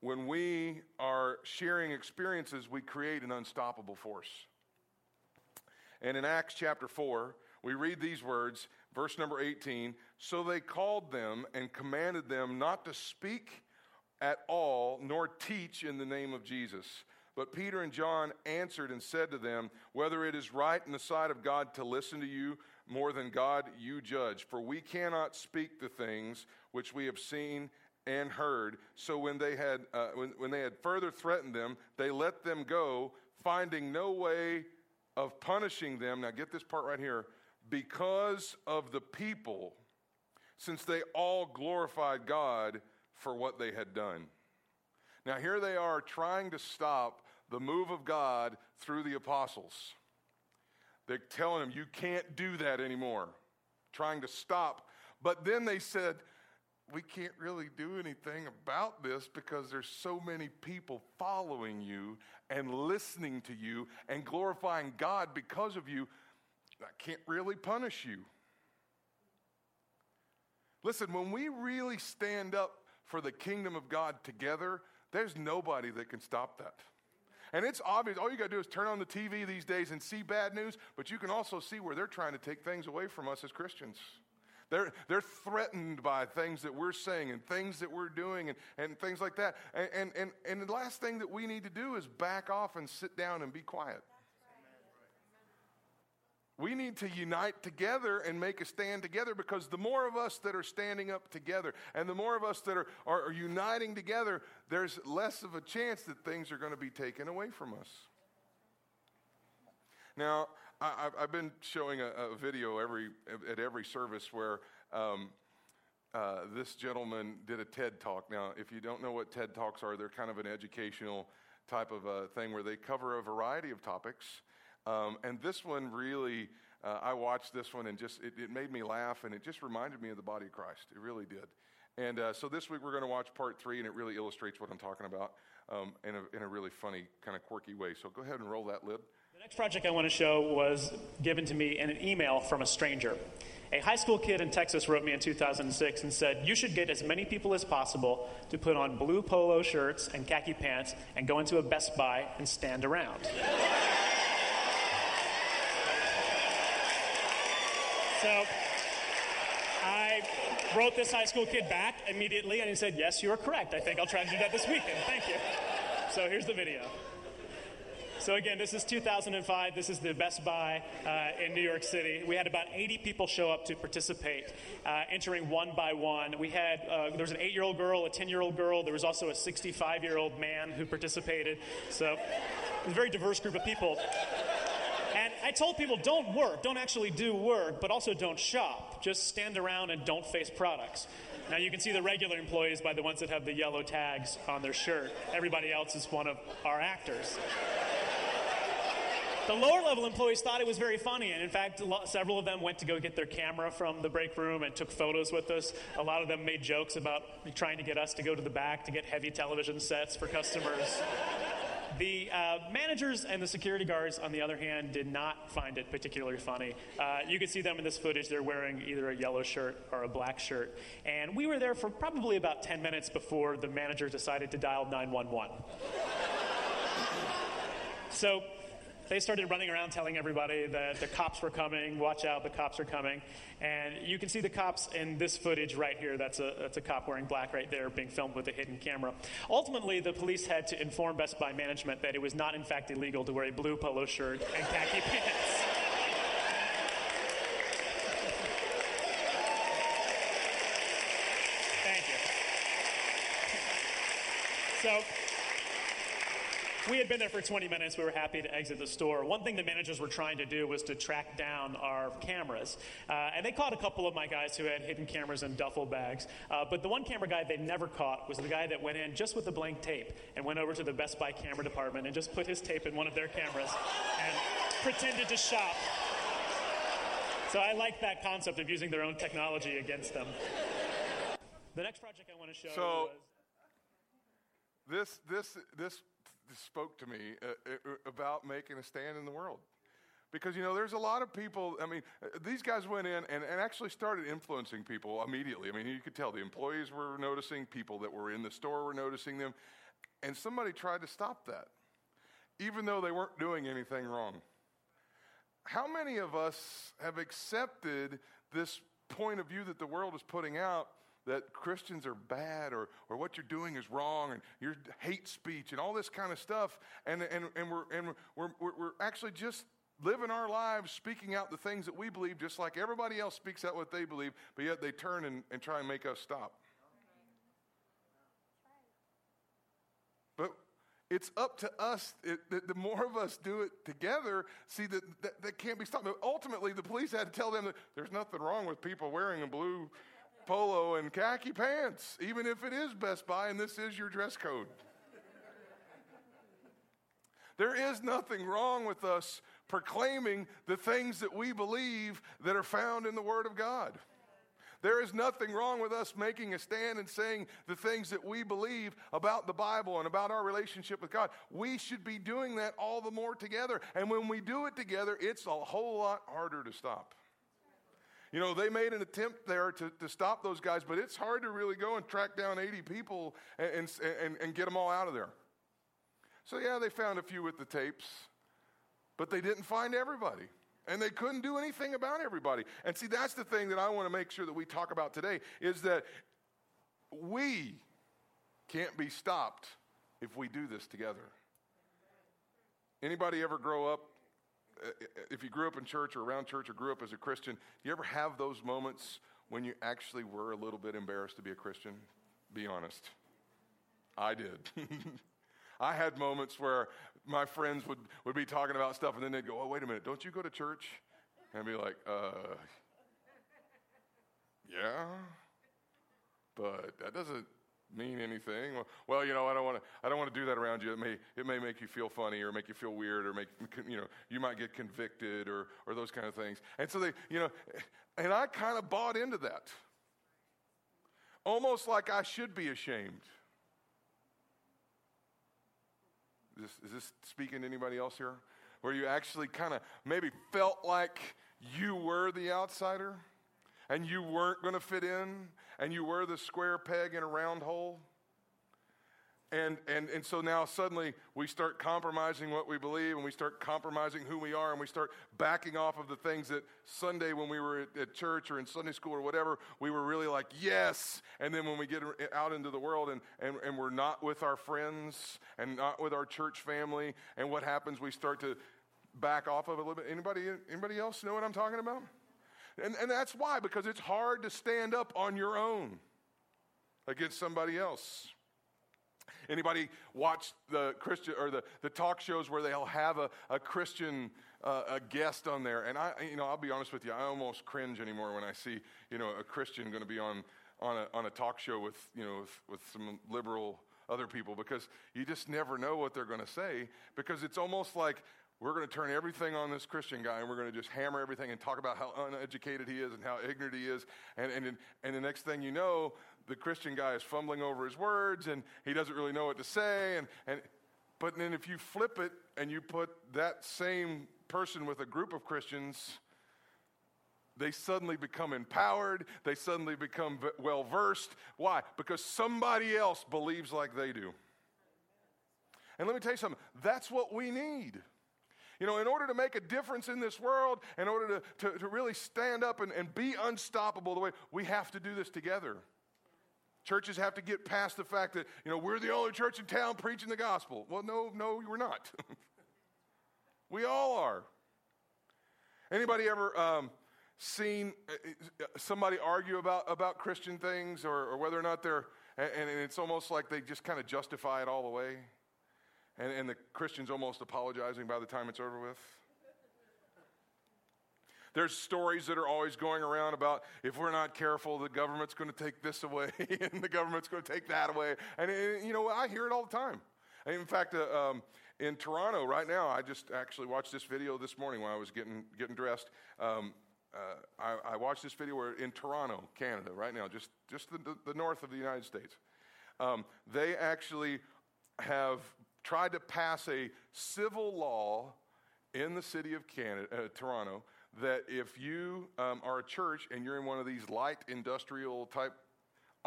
When we are sharing experiences, we create an unstoppable force. And in Acts chapter 4, we read these words, verse number 18, "So they called them and commanded them not to speak at all, nor teach in the name of Jesus. But Peter and John answered and said to them, whether it is right in the sight of God to listen to you more than God, you judge. For we cannot speak the things which we have seen and heard." So when they had further threatened them, they let them go, finding no way of punishing them. Now get this part right here. Because of the people, since they all glorified God for what they had done. Now here they are trying to stop the move of God through the apostles. They're telling them, you can't do that anymore. Trying to stop. But then they said, we can't really do anything about this because there's so many people following you and listening to you and glorifying God because of you. I can't really punish you. Listen, when we really stand up for the kingdom of God together, there's nobody that can stop that. And it's obvious. All you got to do is turn on the TV these days and see bad news, but you can also see where they're trying to take things away from us as Christians. They're threatened by things that we're saying and things that we're doing and things like that. And the last thing that we need to do is back off and sit down and be quiet. We need to unite together and make a stand together, because the more of us that are standing up together and the more of us that are uniting together, there's less of a chance that things are going to be taken away from us. Now, I've been showing a video at every service where this gentleman did a TED Talk. Now, if you don't know what TED Talks are, they're kind of an educational type of a thing where they cover a variety of topics. And this one really, I watched this one and just, it made me laugh, and it just reminded me of the body of Christ. It really did. And so this week we're going to watch part 3, and it really illustrates what I'm talking about in a really funny, kind of quirky way. So go ahead and roll that lid. The next project I want to show was given to me in an email from a stranger. A high school kid in Texas wrote me in 2006 and said, "You should get as many people as possible to put on blue polo shirts and khaki pants and go into a Best Buy and stand around." So I wrote this high school kid back immediately, and he said, "Yes, you are correct. I think I'll try to do that this weekend. Thank you." So here's the video. So again, this is 2005. This is the Best Buy in New York City. We had about 80 people show up to participate, entering one by one. We had there was an 8-year-old girl, a 10-year-old girl. There was also a 65-year-old man who participated. So it was a very diverse group of people. And I told people, don't work, don't actually do work, but also don't shop. Just stand around and don't face products. Now you can see the regular employees by the ones that have the yellow tags on their shirt. Everybody else is one of our actors. The lower level employees thought it was very funny, and in fact, several of them went to go get their camera from the break room and took photos with us. A lot of them made jokes about trying to get us to go to the back to get heavy television sets for customers. The managers and the security guards, on the other hand, did not find it particularly funny. You can see them in this footage. They're wearing either a yellow shirt or a black shirt. And we were there for probably about 10 minutes before the manager decided to dial 911. So they started running around telling everybody that the cops were coming. Watch out, the cops are coming. And you can see the cops in this footage right here. That's a cop wearing black right there being filmed with a hidden camera. Ultimately, the police had to inform Best Buy management that it was not, in fact, illegal to wear a blue polo shirt and khaki pants. Thank you. So we had been there for 20 minutes. We were happy to exit the store. One thing the managers were trying to do was to track down our cameras. And they caught a couple of my guys who had hidden cameras in duffel bags. But the one camera guy they never caught was the guy that went in just with a blank tape and went over to the Best Buy camera department and just put his tape in one of their cameras and pretended to shop. So I like that concept of using their own technology against them. The next project I want to show was... This spoke to me about making a stand in the world. Because, you know, there's a lot of people, I mean, these guys went in and actually started influencing people immediately. I mean, you could tell the employees were noticing, people that were in the store were noticing them. And somebody tried to stop that, even though they weren't doing anything wrong. How many of us have accepted this point of view that the world is putting out, that Christians are bad, or what you're doing is wrong, and your hate speech and all this kind of stuff, and we're actually just living our lives speaking out the things that we believe, just like everybody else speaks out what they believe, but yet they turn and try and make us stop. But it's up to us. The more of us do it together, see, that can't be stopped. But ultimately, the police had to tell them that there's nothing wrong with people wearing a blue polo and khaki pants, even if it is Best Buy and this is your dress code. There is nothing wrong with us proclaiming the things that we believe that are found in the Word of God. There is nothing wrong with us making a stand and saying the things that we believe about the Bible and about our relationship with God. We should be doing that all the more together. And when we do it together, it's a whole lot harder to stop. You know, they made an attempt there to stop those guys, but it's hard to really go and track down 80 people and get them all out of there. So, yeah, they found a few with the tapes, but they didn't find everybody. And they couldn't do anything about everybody. And see, that's the thing that I want to make sure that we talk about today, is that we can't be stopped if we do this together. Anybody ever grow up, if you grew up in church or around church or grew up as a Christian, do you ever have those moments when you actually were a little bit embarrassed to be a Christian? Be honest. I did. I had moments where my friends would be talking about stuff, and then they'd go, oh, wait a minute, don't you go to church? And I'd be like, yeah, but that doesn't mean anything. Well, you know, I don't want to do that around you. It may make you feel funny, or make you feel weird, or make, you know, you might get convicted, or those kind of things. And so they, you know, and I kind of bought into that. Almost like I should be ashamed. Is this speaking to anybody else here? Where you actually kind of maybe felt like you were the outsider and you weren't going to fit in and you were the square peg in a round hole? And so now suddenly we start compromising what we believe, and we start compromising who we are, and we start backing off of the things that Sunday when we were at church or in Sunday school or whatever, we were really like, yes. And then when we get out into the world and we're not with our friends and not with our church family, and what happens, we start to back off of it a little bit. Anybody else know what I'm talking about? And that's why, because it's hard to stand up on your own against somebody else. Anybody watch the Christian or the talk shows where they'll have a Christian a guest on there? And I, you know, I'll be honest with you, I almost cringe anymore when I see, you know, a Christian going to be on a talk show with, you know, with some liberal other people, because you just never know what they're going to say, because it's almost like we're going to turn everything on this Christian guy, and we're going to just hammer everything and talk about how uneducated he is and how ignorant he is, and the next thing you know, the Christian guy is fumbling over his words, and he doesn't really know what to say. But then if you flip it and you put that same person with a group of Christians, they suddenly become empowered. They suddenly become well-versed. Why? Because somebody else believes like they do. And let me tell you something. That's what we need. You know, in order to make a difference in this world, in order to really stand up and be unstoppable the way, we have to do this together. Churches have to get past the fact that, you know, we're the only church in town preaching the gospel. Well, no, we're not. We all are. Anybody ever seen somebody argue about Christian things or whether or not they're, and it's almost like they just kind of justify it all the way, and the Christian's almost apologizing by the time it's over with? There's stories that are always going around about, if we're not careful, the government's going to take this away and the government's going to take that away. And you know, I hear it all the time. And in fact, in Toronto right now, I just actually watched this video this morning when I was getting dressed. I watched this video where in Toronto, Canada, right now, just the north of the United States, they actually have tried to pass a civil law in the city of Toronto, that if you are a church and you're in one of these light industrial type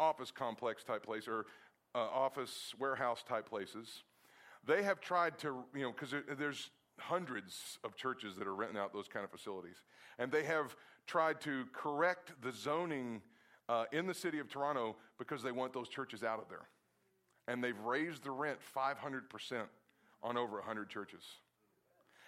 office complex type place, or office, warehouse type places. They have tried to, you know, because there's hundreds of churches that are renting out those kind of facilities. And they have tried to correct the zoning in the city of Toronto because they want those churches out of there. And they've raised the rent 500% on over 100 churches.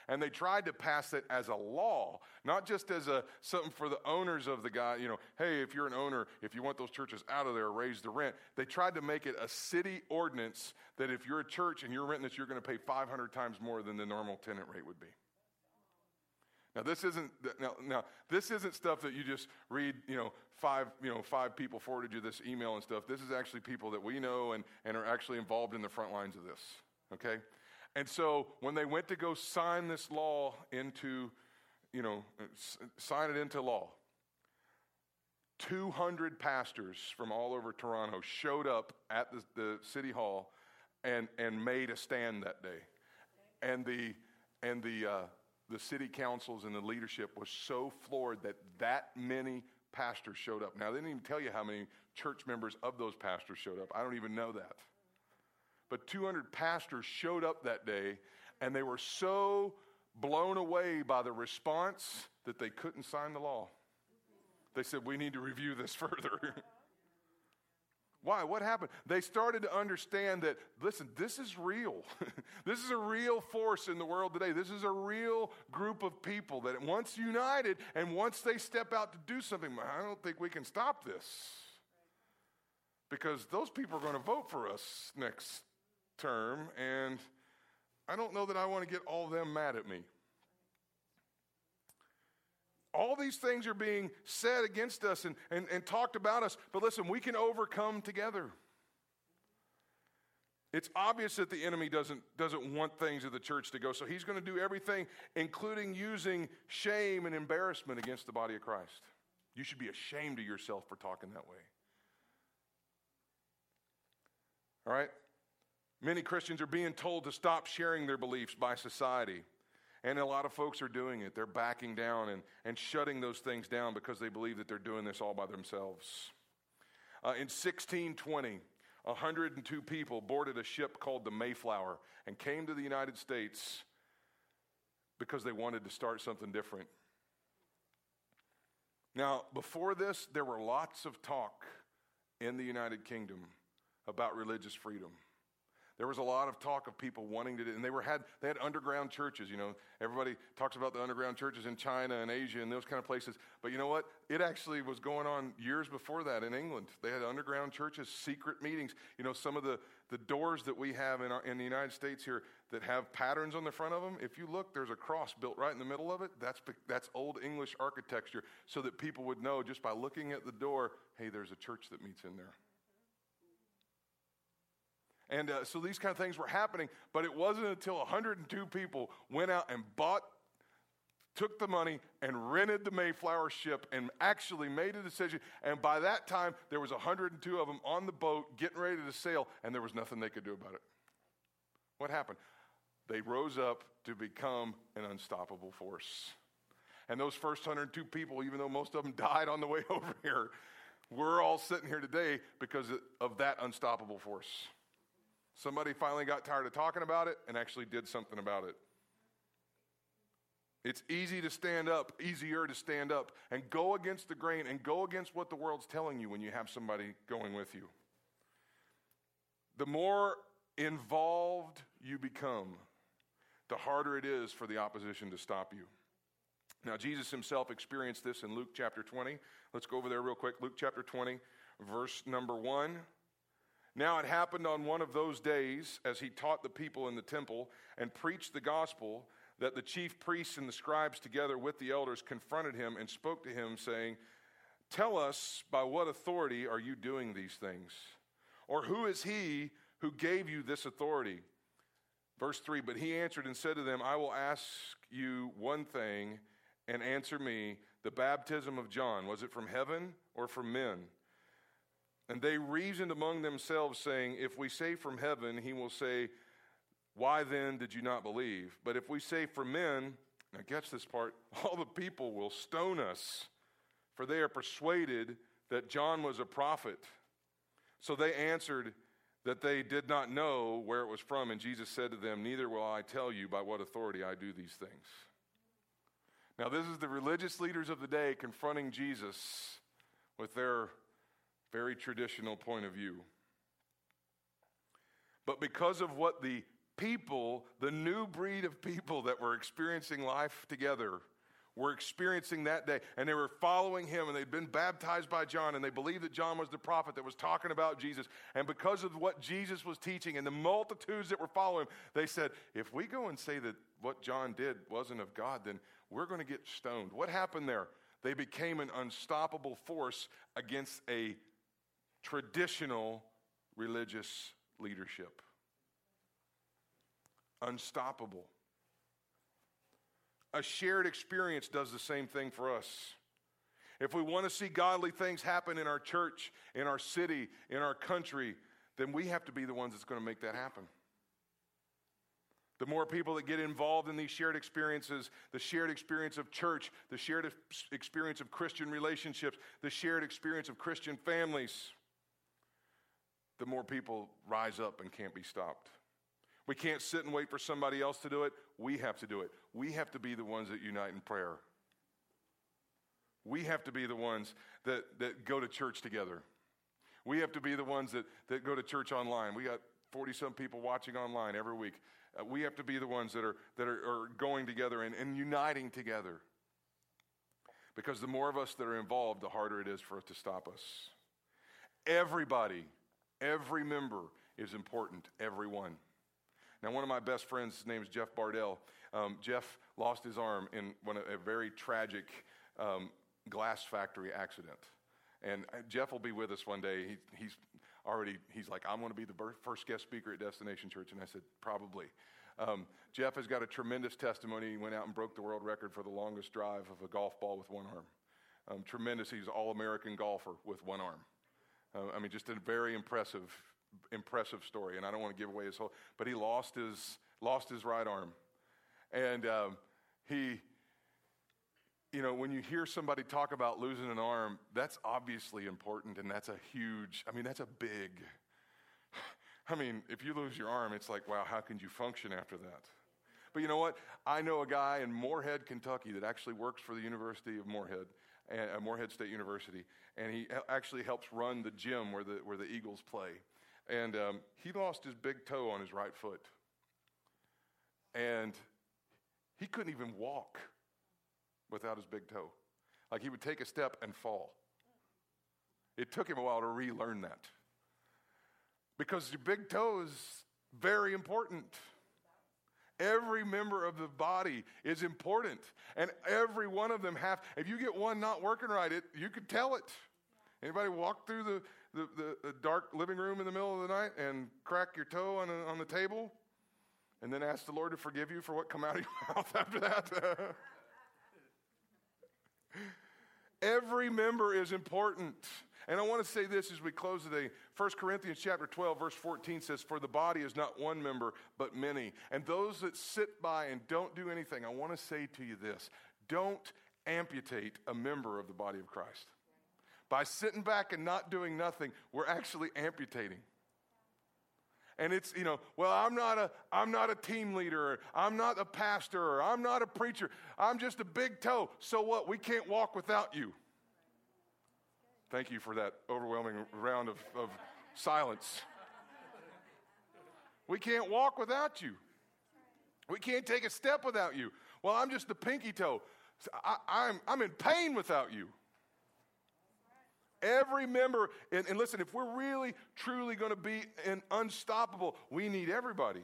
And they tried to pass it as a law, not just as a something for the owners of the guy, you know, hey, if you're an owner, if you want those churches out of there, raise the rent. They tried to make it a city ordinance that if you're a church and you're renting this, you're going to pay 500 times more than the normal tenant rate would be. Now, this isn't stuff that you just read, you know, five people forwarded you this email and stuff. This is actually people that we know and are actually involved in the front lines of this, okay? And so when they went to go sign this law into, you know, sign it into law, 200 pastors from all over Toronto showed up at the city hall and made a stand that day. And the city councils and the leadership was so floored that many pastors showed up. Now, they didn't even tell you how many church members of those pastors showed up. I don't even know that. But 200 pastors showed up that day, and they were so blown away by the response that they couldn't sign the law. They said, we need to review this further. Why? What happened? They started to understand that, listen, this is real. This is a real force in the world today. This is a real group of people that once united and once they step out to do something, I don't think we can stop this. Because those people are going to vote for us next term, and I don't know that I want to get all of them mad at me. All these things are being said against us and talked about us, but listen, we can overcome together. It's obvious that the enemy doesn't want things of the church to go, so he's going to do everything, including using shame and embarrassment against the body of Christ. You should be ashamed of yourself for talking that way. All right? Many Christians are being told to stop sharing their beliefs by society. And a lot of folks are doing it. They're backing down and shutting those things down because they believe that they're doing this all by themselves. In 1620, 102 people boarded a ship called the Mayflower and came to the United States because they wanted to start something different. Now, before this, there were lots of talk in the United Kingdom about religious freedom. There was a lot of talk of people wanting to do, and they had underground churches, you know. Everybody talks about the underground churches in China and Asia and those kind of places. But you know what? It actually was going on years before that in England. They had underground churches, secret meetings. You know, some of the doors that we have in the United States here that have patterns on the front of them, if you look, there's a cross built right in the middle of it. That's old English architecture so that people would know just by looking at the door, hey, there's a church that meets in there. And so these kind of things were happening, but it wasn't until 102 people went out and took the money, and rented the Mayflower ship and actually made a decision. And by that time, there was 102 of them on the boat getting ready to sail, and there was nothing they could do about it. What happened? They rose up to become an unstoppable force. And those first 102 people, even though most of them died on the way over here, we're all sitting here today because of that unstoppable force. Somebody finally got tired of talking about it and actually did something about it. It's easier to stand up and go against the grain and go against what the world's telling you when you have somebody going with you. The more involved you become, the harder it is for the opposition to stop you. Now, Jesus himself experienced this in Luke chapter 20. Let's go over there real quick. Luke chapter 20, verse number 1. Now it happened on one of those days, as he taught the people in the temple and preached the gospel, that the chief priests and the scribes together with the elders confronted him and spoke to him, saying, "Tell us, by what authority are you doing these things? Or who is he who gave you this authority?" Verse 3, but he answered and said to them, "I will ask you one thing, and answer me, the baptism of John, was it from heaven or from men?" And they reasoned among themselves, saying, "If we say from heaven, he will say, 'Why then did you not believe? But if we say from men,'" now catch this part, "all the people will stone us, for they are persuaded that John was a prophet." So they answered that they did not know where it was from. And Jesus said to them, neither will I tell you by what authority I do these things. Now, this is the religious leaders of the day confronting Jesus with their very traditional point of view. But because of what the people, the new breed of people that were experiencing life together, were experiencing that day, and they were following him, and they'd been baptized by John, and they believed that John was the prophet that was talking about Jesus. And because of what Jesus was teaching and the multitudes that were following him, they said, if we go and say that what John did wasn't of God, then we're going to get stoned. What happened there? They became an unstoppable force against a traditional religious leadership. Unstoppable. A shared experience does the same thing for us. If we want to see godly things happen in our church, in our city, in our country, then we have to be the ones that's going to make that happen. The more people that get involved in these shared experiences, the shared experience of church, the shared experience of Christian relationships, the shared experience of Christian families, the more people rise up and can't be stopped. We can't sit and wait for somebody else to do it. We have to do it. We have to be the ones that unite in prayer. We have to be the ones that go to church together. We have to be the ones that go to church online. We got 40-some people watching online every week. We have to be the ones that are going together and uniting together. Because the more of us that are involved, the harder it is for it to stop us. Everybody, every member is important, everyone. Now, one of my best friends, his name is Jeff Bardell. Jeff lost his arm in a very tragic glass factory accident. And Jeff will be with us one day. He's like, I'm going to be the first guest speaker at Destination Church. And I said, probably. Jeff has got a tremendous testimony. He went out and broke the world record for the longest drive of a golf ball with one arm. Tremendous. He's an all-American golfer with one arm. Just a very impressive story, and I don't want to give away his whole, but he lost his right arm. And when you hear somebody talk about losing an arm, that's obviously important, and that's a huge, if you lose your arm, it's like, wow, how can you function after that? But you know what? I know a guy in Moorhead, Kentucky that actually works for the University of Moorhead, Moorhead State University, and he actually helps run the gym where the Eagles play. And he lost his big toe on his right foot. And he couldn't even walk without his big toe. Like, he would take a step and fall. It took him a while to relearn that. Because your big toe is very important. Every member of the body is important. And every one of them if you get one not working right, you could tell it. Anybody walk through the dark living room in the middle of the night and crack your toe on the table and then ask the Lord to forgive you for what come out of your mouth after that? Every member is important. And I want to say this as we close today. 1 Corinthians chapter 12, verse 14 says, for the body is not one member, but many. And those that sit by and don't do anything, I want to say to you this. Don't amputate a member of the body of Christ. By sitting back and not doing nothing, we're actually amputating. And it's, I'm not a team leader, or I'm not a pastor, or I'm not a preacher. I'm just a big toe. So what? We can't walk without you. Thank you for that overwhelming round of silence. We can't walk without you. We can't take a step without you. Well, I'm just the pinky toe. I'm in pain without you. Every member, and listen, if we're really, truly going to be unstoppable, we need everybody.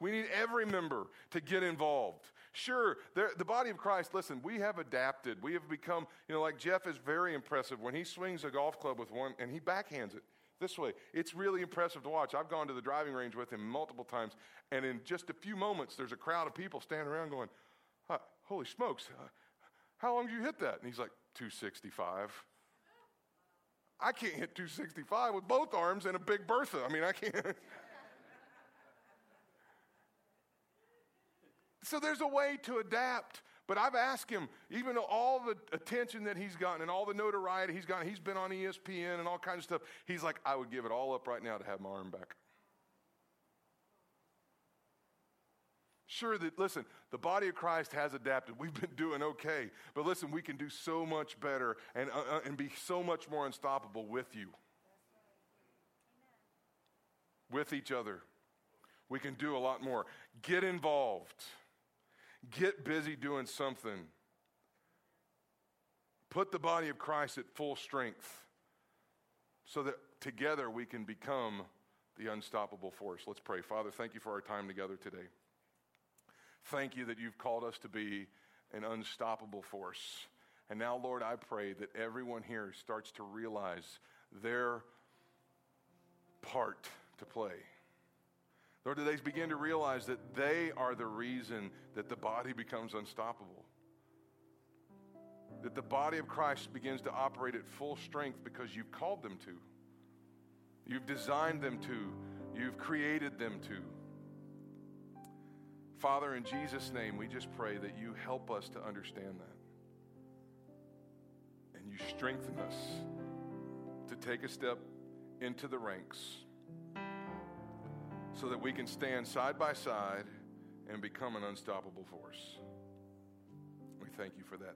We need every member to get involved. Sure, the body of Christ, listen, we have adapted. We have become, like Jeff is very impressive. When he swings a golf club with one, and he backhands it this way, it's really impressive to watch. I've gone to the driving range with him multiple times, and in just a few moments, there's a crowd of people standing around going, holy smokes, how long did you hit that? And he's like, 265. I can't hit 265 with both arms and a big Bertha. I can't. So there's a way to adapt, But I've asked him, even though all the attention that he's gotten and all the notoriety he's gotten, he's been on ESPN and all kinds of stuff. He's like, I would give it all up right now to have my arm back. Sure that, listen, the body of Christ has adapted. We've been doing okay. But listen, we can do so much better and be so much more unstoppable with you. With each other. We can do a lot more. Get involved. Get busy doing something. Put the body of Christ at full strength so that together we can become the unstoppable force. Let's pray. Father, thank you for our time together today. Thank you that you've called us to be an unstoppable force. And now, Lord, I pray that everyone here starts to realize their part to play. Lord, do they begin to realize that they are the reason that the body becomes unstoppable? That the body of Christ begins to operate at full strength because you've called them to. You've designed them to. You've created them to. Father, in Jesus' name, we just pray that you help us to understand that. And you strengthen us to take a step into the ranks, so that we can stand side by side and become an unstoppable force. We thank you for that.